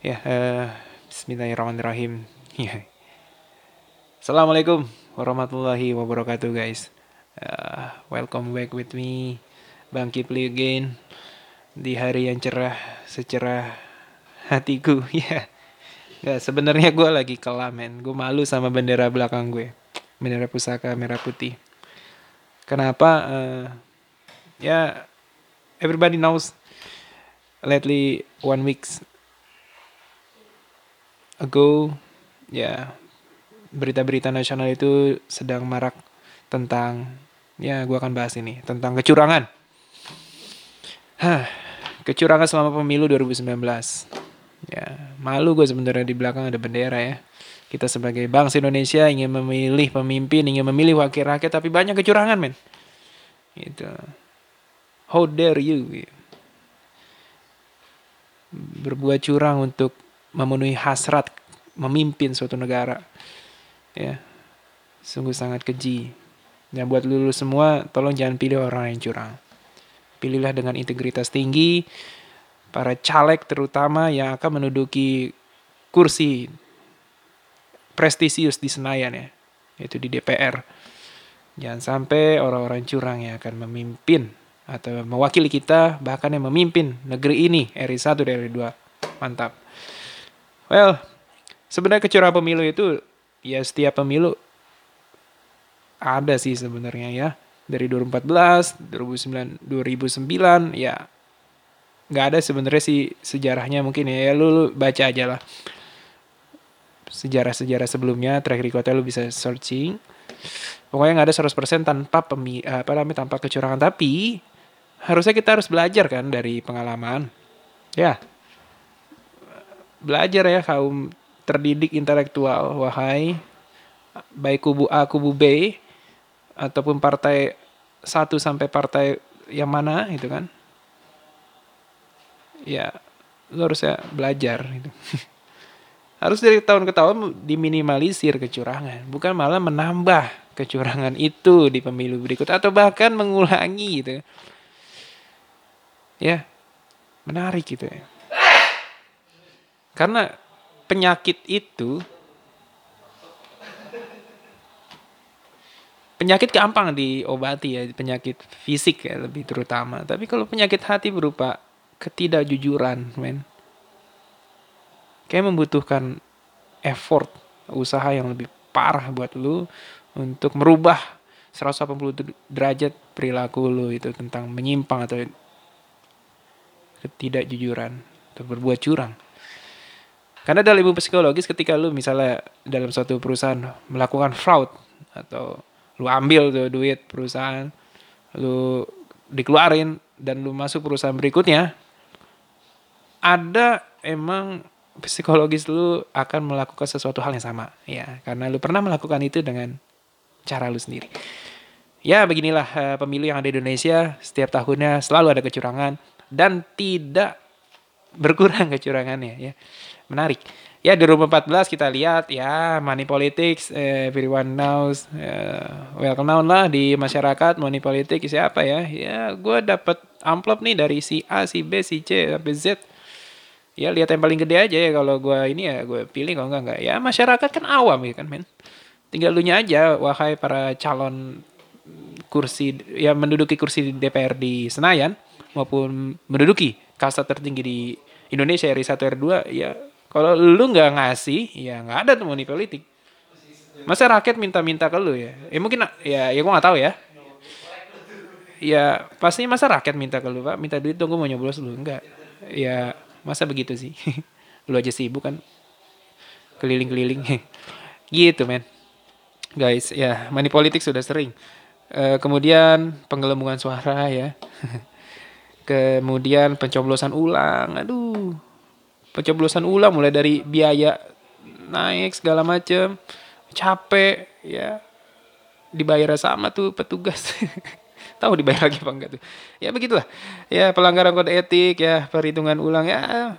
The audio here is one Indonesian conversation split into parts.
Ya, bismillahirrahmanirrahim. Assalamualaikum warahmatullahi wabarakatuh, guys. Welcome back with me, Bang Kipli again. Di hari yang cerah, secerah hatiku. Ya, nggak, sebenarnya gue lagi kelamen. Gue malu sama bendera belakang gue. Bendera pusaka merah putih. Kenapa? Ya, everybody knows. Lately, 1 week ago, ya, berita-berita nasional itu sedang marak tentang, ya, gue akan bahas ini, tentang kecurangan. Kecurangan selama pemilu 2019. Ya, malu gue sebenarnya di belakang ada bendera, ya. Kita sebagai bangsa Indonesia ingin memilih pemimpin, ingin memilih wakil rakyat, tapi banyak kecurangan, men. Gitu. How dare you? Berbuat curang untuk memenuhi hasrat memimpin suatu negara, ya, sungguh sangat keji. Dan buat lulu semua, tolong jangan pilih orang yang curang. Pilihlah dengan integritas tinggi para caleg terutama yang akan menduduki kursi prestisius di Senayan, ya, yaitu di DPR. Jangan sampai orang-orang curang yang akan memimpin atau mewakili kita, bahkan yang memimpin negeri ini, RI1 dan RI2. Mantap. Well, sebenarnya kecurangan pemilu itu, ya, setiap pemilu ada sih sebenarnya, ya. Dari 2014, 2009, ya, nggak ada sebenarnya sih sejarahnya mungkin, ya. Lu baca aja lah sejarah-sejarah sebelumnya, track recordnya lu bisa searching. Pokoknya nggak ada 100% tanpa tanpa kecurangan. Tapi harusnya kita harus belajar kan dari pengalaman, ya. Belajar, ya, kaum terdidik intelektual, wahai baik kubu A, kubu B, ataupun partai satu sampai partai yang mana gitu kan. Ya, lu harusnya belajar gitu. Harus dari tahun ke tahun diminimalisir kecurangan, bukan malah menambah kecurangan itu di pemilu berikut atau bahkan mengulangi gitu. Ya, menarik gitu, ya. Karena penyakit gampang diobati, ya, penyakit fisik, ya, lebih terutama. Tapi kalau penyakit hati berupa ketidakjujuran, men, kayak membutuhkan effort, usaha yang lebih parah buat lu untuk merubah 180 derajat perilaku lu itu tentang menyimpang atau ketidakjujuran atau berbuat curang. Karena ada ilmu psikologis ketika lu misalnya dalam suatu perusahaan melakukan fraud atau lu ambil tuh duit perusahaan, lu dikeluarin dan lu masuk perusahaan berikutnya, ada emang psikologis lu akan melakukan sesuatu hal yang sama, ya, karena lu pernah melakukan itu dengan cara lu sendiri. Ya, beginilah pemilu yang ada di Indonesia, setiap tahunnya selalu ada kecurangan dan tidak berkurang kecurangannya, ya. Menarik. Ya, 2014 kita lihat, ya, money politics, everyone knows, well known lah di masyarakat, money politics siapa, ya. Ya, gue dapet amplop nih dari si A, si B, si C, sampai Z. Ya, lihat yang paling gede aja, ya. Kalau gue ini, ya, gue pilih, kalau enggak. Ya, masyarakat kan awam, ya kan, men. Tinggal lunya aja, wahai para calon kursi, ya, menduduki kursi DPR di Senayan, maupun menduduki kasat tertinggi di Indonesia, RI1, RI2, ya, kalau lu nggak ngasih, ya nggak ada tuh money politik. Masa rakyat minta-minta ke lu, ya? Mungkin, ya gue nggak tahu, ya. Ya, pasti masa rakyat minta ke lu, Pak, minta duit dong, gue mau nyoblos lu. Enggak. Ya, masa begitu sih? Lu aja sibuk kan, keliling-keliling. Gitu, men. Guys, ya, money politik sudah sering. Kemudian, penggelembungan suara, ya. Kemudian pencoblosan ulang. Aduh. Pencoblosan ulang mulai dari biaya naik segala macam, capek, ya. Dibayar sama tuh petugas. Tahu dibayar lagi apa enggak tuh. Ya, begitulah. Ya, pelanggaran kode etik, ya, perhitungan ulang, ya.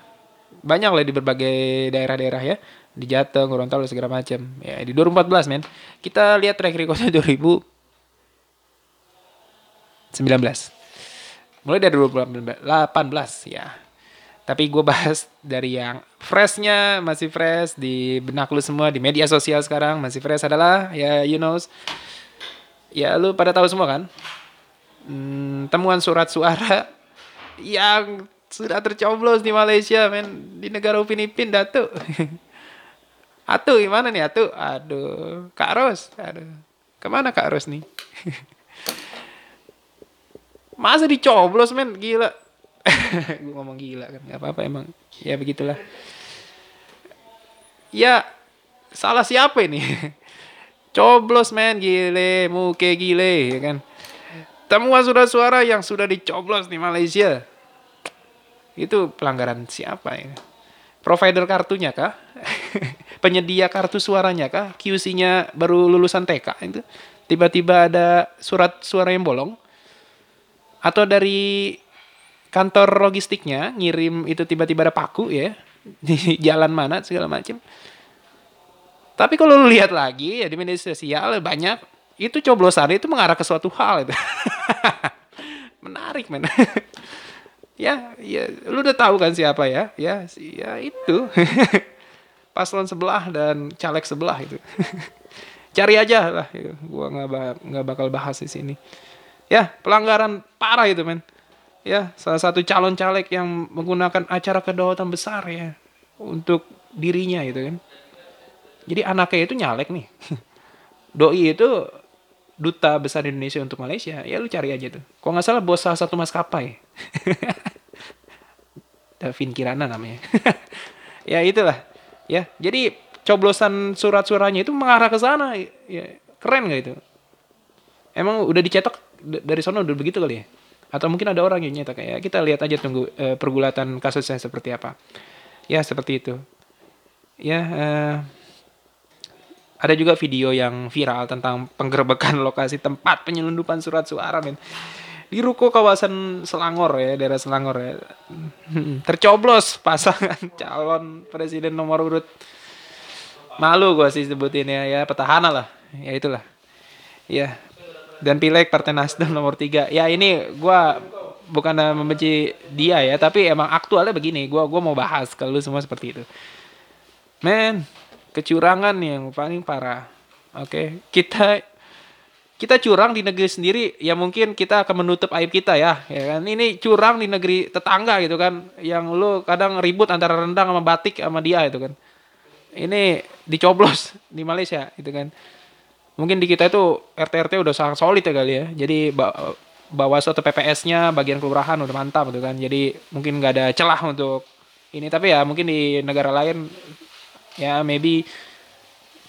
Banyak lah di berbagai daerah-daerah, ya. Di Jateng, Gorontalo segala macam. Ya, di 2014, men. Kita lihat track recordnya 2019. Mulai dari 2018, ya. Tapi gue bahas dari yang freshnya, masih fresh di benak lu semua, di media sosial sekarang masih fresh adalah, ya you know, ya lu pada tahu semua kan, temuan surat suara yang sudah tercoblos di Malaysia, men, di negara Upin Ipin, Datuk. Atuh gimana nih Atuh? Aduh, Kak Ros, aduh, kemana Kak Ros nih? Masa dicoblos, men, gila. Gue ngomong gila kan, gak apa-apa emang. Ya begitulah. Ya, salah siapa ini? Coblos, men, gile, muke gile, ya kan. Temuan surat suara yang sudah dicoblos di Malaysia, itu pelanggaran siapa ya? Provider kartunya kah? Penyedia kartu suaranya kah? QC-nya baru lulusan TK itu, tiba-tiba ada surat suara yang bolong? Atau dari kantor logistiknya ngirim itu tiba-tiba ada paku ya di jalan mana segala macam. Tapi kalau lu lihat lagi ya di media sosial banyak itu coblosan itu mengarah ke suatu hal itu. Menarik men. ya lu udah tahu kan siapa ya? Ya itu. Paslon sebelah dan caleg sebelah itu. Cari aja lah. Gua enggak bakal bahas di sini. Ya, pelanggaran parah itu men. Ya, salah satu calon caleg yang menggunakan acara kedaulatan besar ya untuk dirinya gitu kan. Jadi anaknya itu nyalek nih. Doi itu duta besar Indonesia untuk Malaysia. Ya lu cari aja tuh. Kalau nggak salah bos salah satu maskapai. Davin Kirana namanya. Ya itulah. Ya, jadi coblosan surat-suaranya itu mengarah ke sana. Ya, keren nggak itu? Emang udah dicetak dari sana udah begitu kali ya? Atau mungkin ada orang yang nyata kayak kita lihat aja tunggu pergulatan kasusnya seperti apa. Ya seperti itu. Ya ada juga video yang viral tentang penggerbekan lokasi tempat penyelundupan surat suara men. Di ruko kawasan Selangor ya, daerah Selangor ya. Tercoblos pasangan calon presiden nomor urut. Malu gue sih sebutin ya petahana lah. Ya itulah. Ya. Dan Pileg Partai Nasdem nomor 3. Ya ini gue bukan membenci dia ya. Tapi emang aktualnya begini. Gue mau bahas ke lu semua seperti itu. Men, kecurangan yang paling parah. Oke, kita curang di negeri sendiri. Ya mungkin kita akan menutup aib kita ya kan? Ini curang di negeri tetangga gitu kan. Yang lu kadang ribut antara rendang sama batik sama dia gitu kan. Ini dicoblos di Malaysia gitu kan. Mungkin di kita itu RT-RT udah sangat solid ya kali ya. Jadi Bawaslu atau PPS-nya bagian kelurahan udah mantap gitu kan. Jadi mungkin gak ada celah untuk ini. Tapi ya mungkin di negara lain ya maybe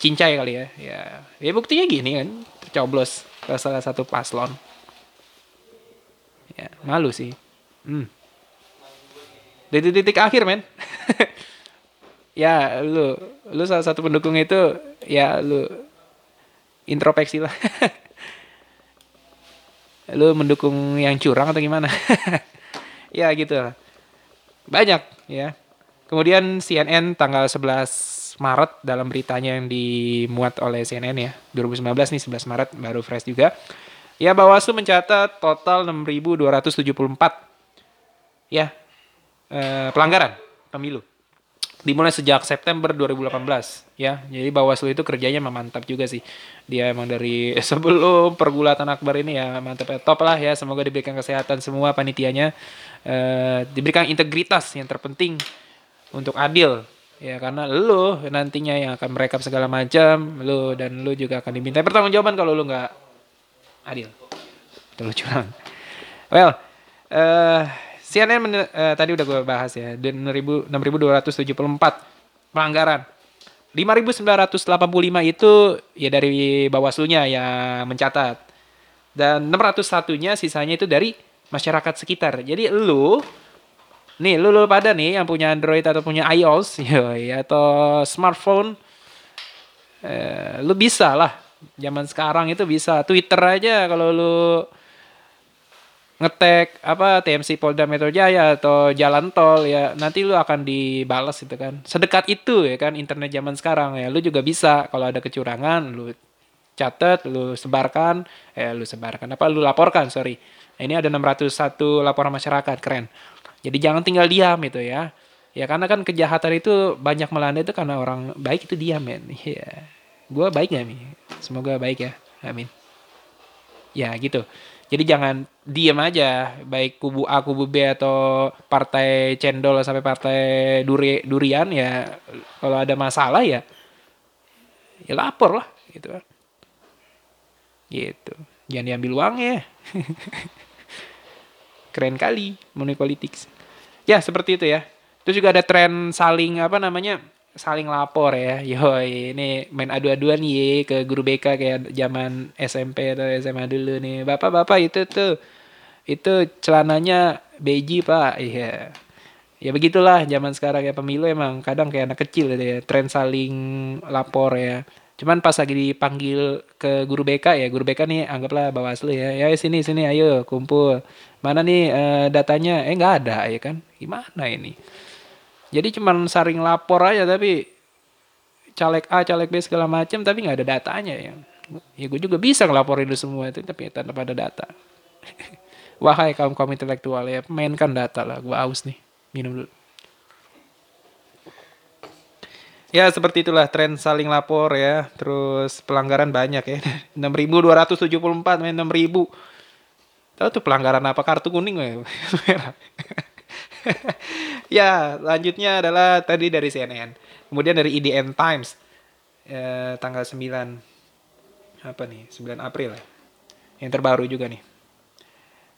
cincai kali ya. Ya buktinya gini kan. Tercoblos ke salah satu paslon. Ya malu sih. Detik-detik akhir men. Ya lu salah satu pendukung itu ya lu introspeksi lah. Lu mendukung yang curang atau gimana? Ya gitu lah. Banyak ya. Kemudian CNN tanggal 11 Maret dalam beritanya yang dimuat oleh CNN ya. 2019 nih 11 Maret baru fresh juga. Ya Bawaslu mencatat total 6.274 ya pelanggaran pemilu. Dimulai sejak September 2018 ya. Jadi Bawaslu itu kerjanya mantap juga sih. Dia emang dari sebelum pergulatan akbar ini ya mantap ya. Top lah ya. Semoga diberikan kesehatan semua panitianya. Diberikan integritas yang terpenting untuk adil. Ya karena lu nantinya yang akan merekap segala macam. Lu juga akan diminta pertanggungjawaban kalau lu gak adil. Terlalu curang. Well, CNN tadi udah gue bahas ya, 6.274 pelanggaran. 5.985 itu ya dari Bawaslunya yang mencatat. Dan 601-nya sisanya itu dari masyarakat sekitar. Jadi lu pada nih yang punya Android atau punya iOS ya, atau smartphone, lu bisa lah. Zaman sekarang itu bisa Twitter aja kalau lu ngetek TMC Polda Metro Jaya atau jalan tol ya nanti lu akan dibalas gitu kan. Sedekat itu ya kan internet zaman sekarang ya. Lu juga bisa kalau ada kecurangan lu catat, lu sebarkan, lu laporkan. Ini ada 601 laporan masyarakat, keren. Jadi jangan tinggal diam itu ya. Ya karena kan kejahatan itu banyak melanda itu karena orang baik itu diam, men. Ya. Gue baik gak, Mi? Semoga baik ya. Amin. Ya gitu. Jadi jangan diam aja. Baik kubu A, kubu B atau partai cendol sampai partai durian ya. Kalau ada masalah ya, ya lapor lah gitu. Gitu. Jangan diambil uangnya. Keren kali money politics. Ya seperti itu ya. Terus juga ada tren saling saling lapor ya. Yoi, ini main adu-aduan ye ke guru BK kayak zaman SMP atau SMA dulu nih. Bapak-bapak itu tuh itu celananya beji, Pak. Iya. Ya begitulah zaman sekarang ya, pemilu emang kadang kayak anak kecil gitu ya. Tren saling lapor ya. Cuman pas lagi dipanggil ke guru BK ya, guru BK nih anggaplah Bawaslu ya. Ya sini ayo kumpul. Mana nih datanya? Nggak ada ya kan. Gimana ini? Jadi cuman saring lapor aja tapi caleg A, caleg B segala macam tapi nggak ada datanya ya. Ya gue juga bisa ngelaporin itu semua itu tapi tanpa ada data. Wahai kaum intelektual ya, mainkan data lah. Gue aus nih, minum dulu. Ya seperti itulah tren saling lapor ya. Terus pelanggaran banyak ya. 6.274 main 6.000. Tahu tuh pelanggaran apa? Kartu kuning merah. Ya, lanjutnya adalah tadi dari CNN. Kemudian dari IDN Times. Tanggal 9. Apa nih? 9 April. Yang terbaru juga nih.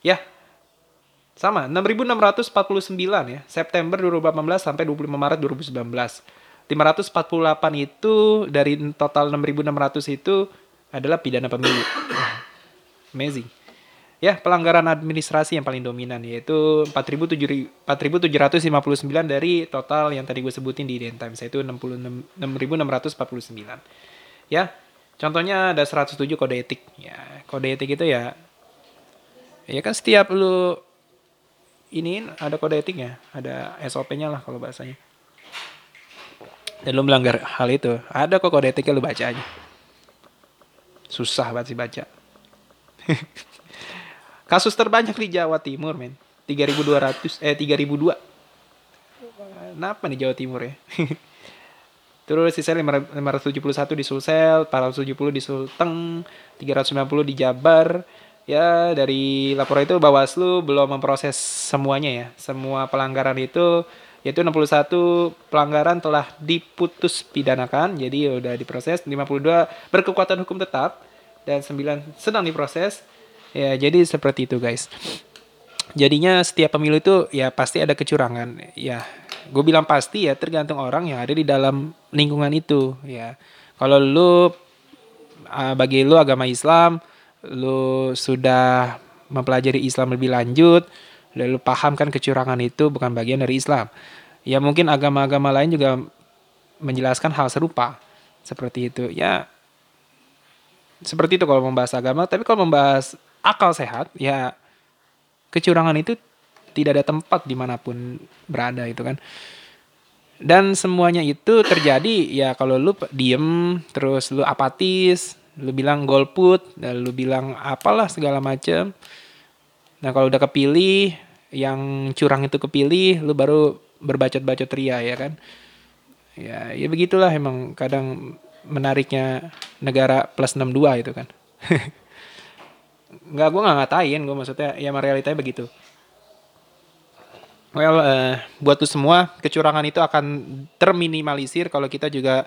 Ya. Sama, 6.649 ya. September 2018 sampai 25 Maret 2019. 548 itu dari total 6.600 itu adalah pidana pemilu. Amazing. Ya, pelanggaran administrasi yang paling dominan yaitu 4.759 dari total yang tadi gue sebutin di IDN Times yaitu 6.649. Ya, contohnya ada 107 kode etik. Ya, kode etik itu ya kan setiap lu ini ada kode etiknya, ada SOP-nya lah kalau bahasanya. Dan lu melanggar hal itu, ada kok kode etiknya, lu baca aja. Susah banget sih baca. Kasus terbanyak di Jawa Timur, men. 3.200. Kenapa nih Jawa Timur ya? Terus sisanya 571 di Sulsel, 470 di Sulteng, 390 di Jabar. Ya, dari laporan itu Bawaslu belum memproses semuanya ya. Semua pelanggaran itu, yaitu 61 pelanggaran telah diputus pidanakan. Jadi udah diproses. 52 berkekuatan hukum tetap. Dan 9 sedang diproses. Ya, jadi seperti itu, guys. Jadinya setiap pemilu itu ya pasti ada kecurangan. Ya, gue bilang pasti ya tergantung orang yang ada di dalam lingkungan itu. Ya, kalau lu bagi lu agama Islam, lu sudah mempelajari Islam lebih lanjut, lu paham kan kecurangan itu bukan bagian dari Islam. Ya mungkin agama-agama lain juga menjelaskan hal serupa seperti itu. Ya, seperti itu kalau membahas agama. Tapi kalau membahas akal sehat, ya kecurangan itu tidak ada tempat dimanapun berada itu kan. Dan semuanya itu terjadi ya kalau lu diem, terus lu apatis, lu bilang golput, lu bilang apalah segala macem. Nah kalau udah kepilih, yang curang itu kepilih, lu baru berbacot-bacot ria ya kan. Ya begitulah emang kadang menariknya negara plus 62 itu kan. Nggak, gue nggak ngatain, gue maksudnya ya realitanya begitu. Well, buat tuh semua kecurangan itu akan terminimalisir kalau kita juga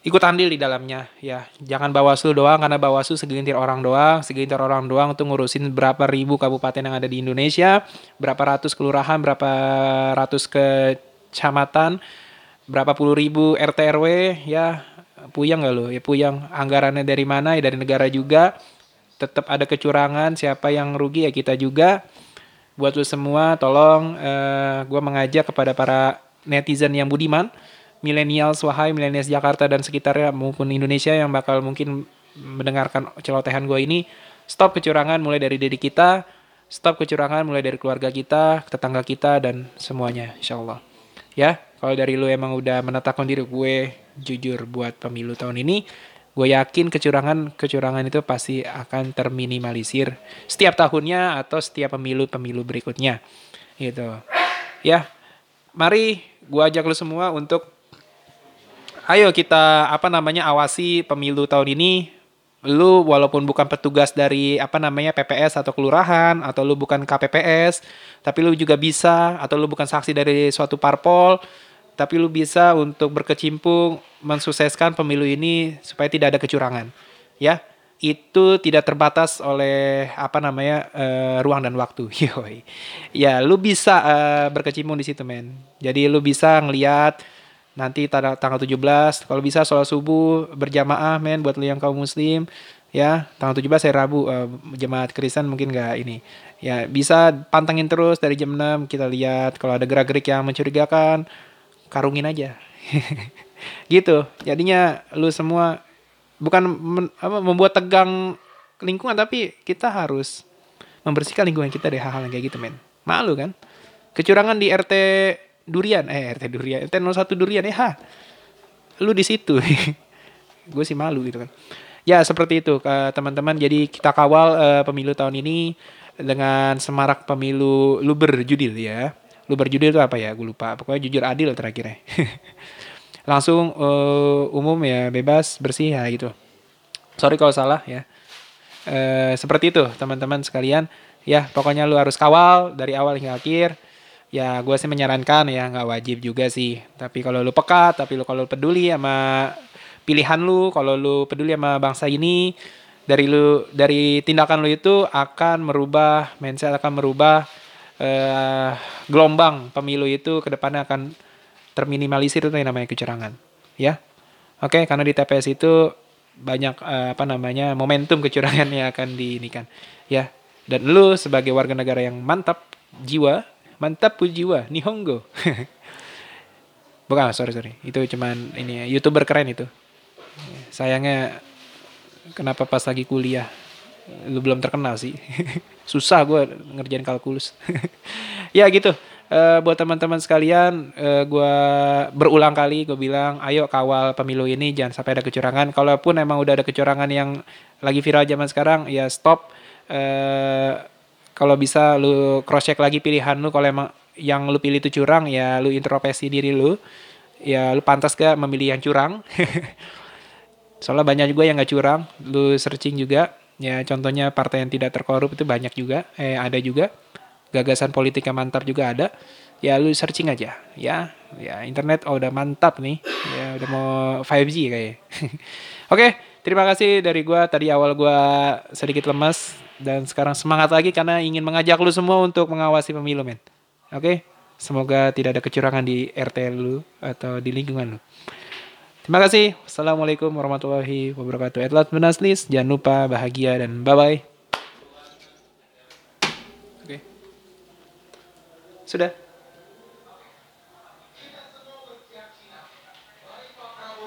ikut andil di dalamnya ya. Jangan Bawaslu doang, karena Bawaslu segelintir orang doang untuk ngurusin berapa ribu kabupaten yang ada di Indonesia, berapa ratus kelurahan, berapa ratus kecamatan, berapa puluh ribu RT RW ya. Puyang nggak lo? Ya puyang. Anggarannya dari mana? Ya dari negara juga. Tetap ada kecurangan, siapa yang rugi ya kita juga. Buat lu semua tolong gue mengajak kepada para netizen yang budiman, milenials, wahai milenials Jakarta dan sekitarnya maupun Indonesia yang bakal mungkin mendengarkan celotehan gue ini, stop kecurangan mulai dari diri kita, stop kecurangan mulai dari keluarga kita, tetangga kita dan semuanya insyaallah. Ya, kalau dari lu emang udah menetapkan diri gue jujur buat pemilu tahun ini, gue yakin kecurangan itu pasti akan terminimalisir setiap tahunnya atau setiap pemilu berikutnya gitu. Ya, mari gue ajak lu semua untuk ayo kita awasi pemilu tahun ini. Lu walaupun bukan petugas dari PPS atau kelurahan, atau lu bukan KPPS, tapi lu juga bisa, atau lu bukan saksi dari suatu parpol, tapi lu bisa untuk berkecimpung mensukseskan pemilu ini supaya tidak ada kecurangan. Ya, itu tidak terbatas oleh ruang dan waktu. Ya, lu bisa berkecimpung di situ, men. Jadi lu bisa ngelihat nanti tanggal 17, kalau bisa sholat subuh berjamaah, men, buat lu yang kaum muslim. Ya, tanggal 17 hari Rabu, jemaat Kristen mungkin gak ini. Ya, bisa pantengin terus dari jam 6, kita lihat kalau ada gerak-gerik yang mencurigakan, karungin aja. Gitu, jadinya lu semua bukan membuat tegang lingkungan, tapi kita harus membersihkan lingkungan kita dari hal-hal yang kayak gitu, men. Malu kan? Kecurangan di RT 01 Durian, lu di situ. Gue sih malu gitu kan. Ya seperti itu teman-teman, jadi kita kawal pemilu tahun ini dengan semarak pemilu. Lu berjudil ya, lu berjudil itu apa ya, gue lupa, pokoknya jujur adil terakhirnya. Langsung umum ya, bebas, bersih ya gitu. Sorry kalau salah ya. Seperti itu teman-teman sekalian ya, pokoknya lu harus kawal dari awal hingga akhir. Ya gue sih menyarankan ya, gak wajib juga sih. Tapi kalau lu peka, kalau lu peduli sama pilihan lu, kalau lu peduli sama bangsa ini, dari tindakan lu itu akan merubah mindset, akan merubah gelombang pemilu itu ke depannya, akan terminimalisir itu yang namanya kecurangan. Ya. Oke, karena di TPS itu banyak momentum kecurangan yang akan diinikan. Ya. Dan lu sebagai warga negara yang mantap jiwa, mantap pujiwa, Nihongo. Bukan, sorry. Itu cuman ini YouTuber keren itu. Sayangnya kenapa pas lagi kuliah lu belum terkenal sih. Susah gue ngerjain kalkulus. Ya gitu. Buat teman-teman sekalian, gue berulang kali gue bilang, ayo kawal pemilu ini jangan sampai ada kecurangan. Kalaupun emang udah ada kecurangan yang lagi viral zaman sekarang, ya stop. Kalau bisa lu cross-check lagi pilihan lu, kalau emang yang lu pilih itu curang, ya lu introspeksi diri lu. Ya lu pantas gak memilih yang curang? Soalnya banyak juga yang gak curang, lu searching juga. Ya contohnya partai yang tidak terkorup itu banyak juga, ada juga. Gagasan politik yang mantap juga ada. Ya lu searching aja, ya internet udah mantap nih. Ya udah mau 5G kayaknya. Oke. Terima kasih dari gue. Tadi awal gue sedikit lemas dan sekarang semangat lagi karena ingin mengajak lu semua untuk mengawasi pemilu, men. Oke, semoga tidak ada kecurangan di RT lu atau di lingkungan lu. Terima kasih. Assalamualaikum warahmatullahi wabarakatuh. At last but not least, jangan lupa bahagia dan bye-bye. Oke. Sudah.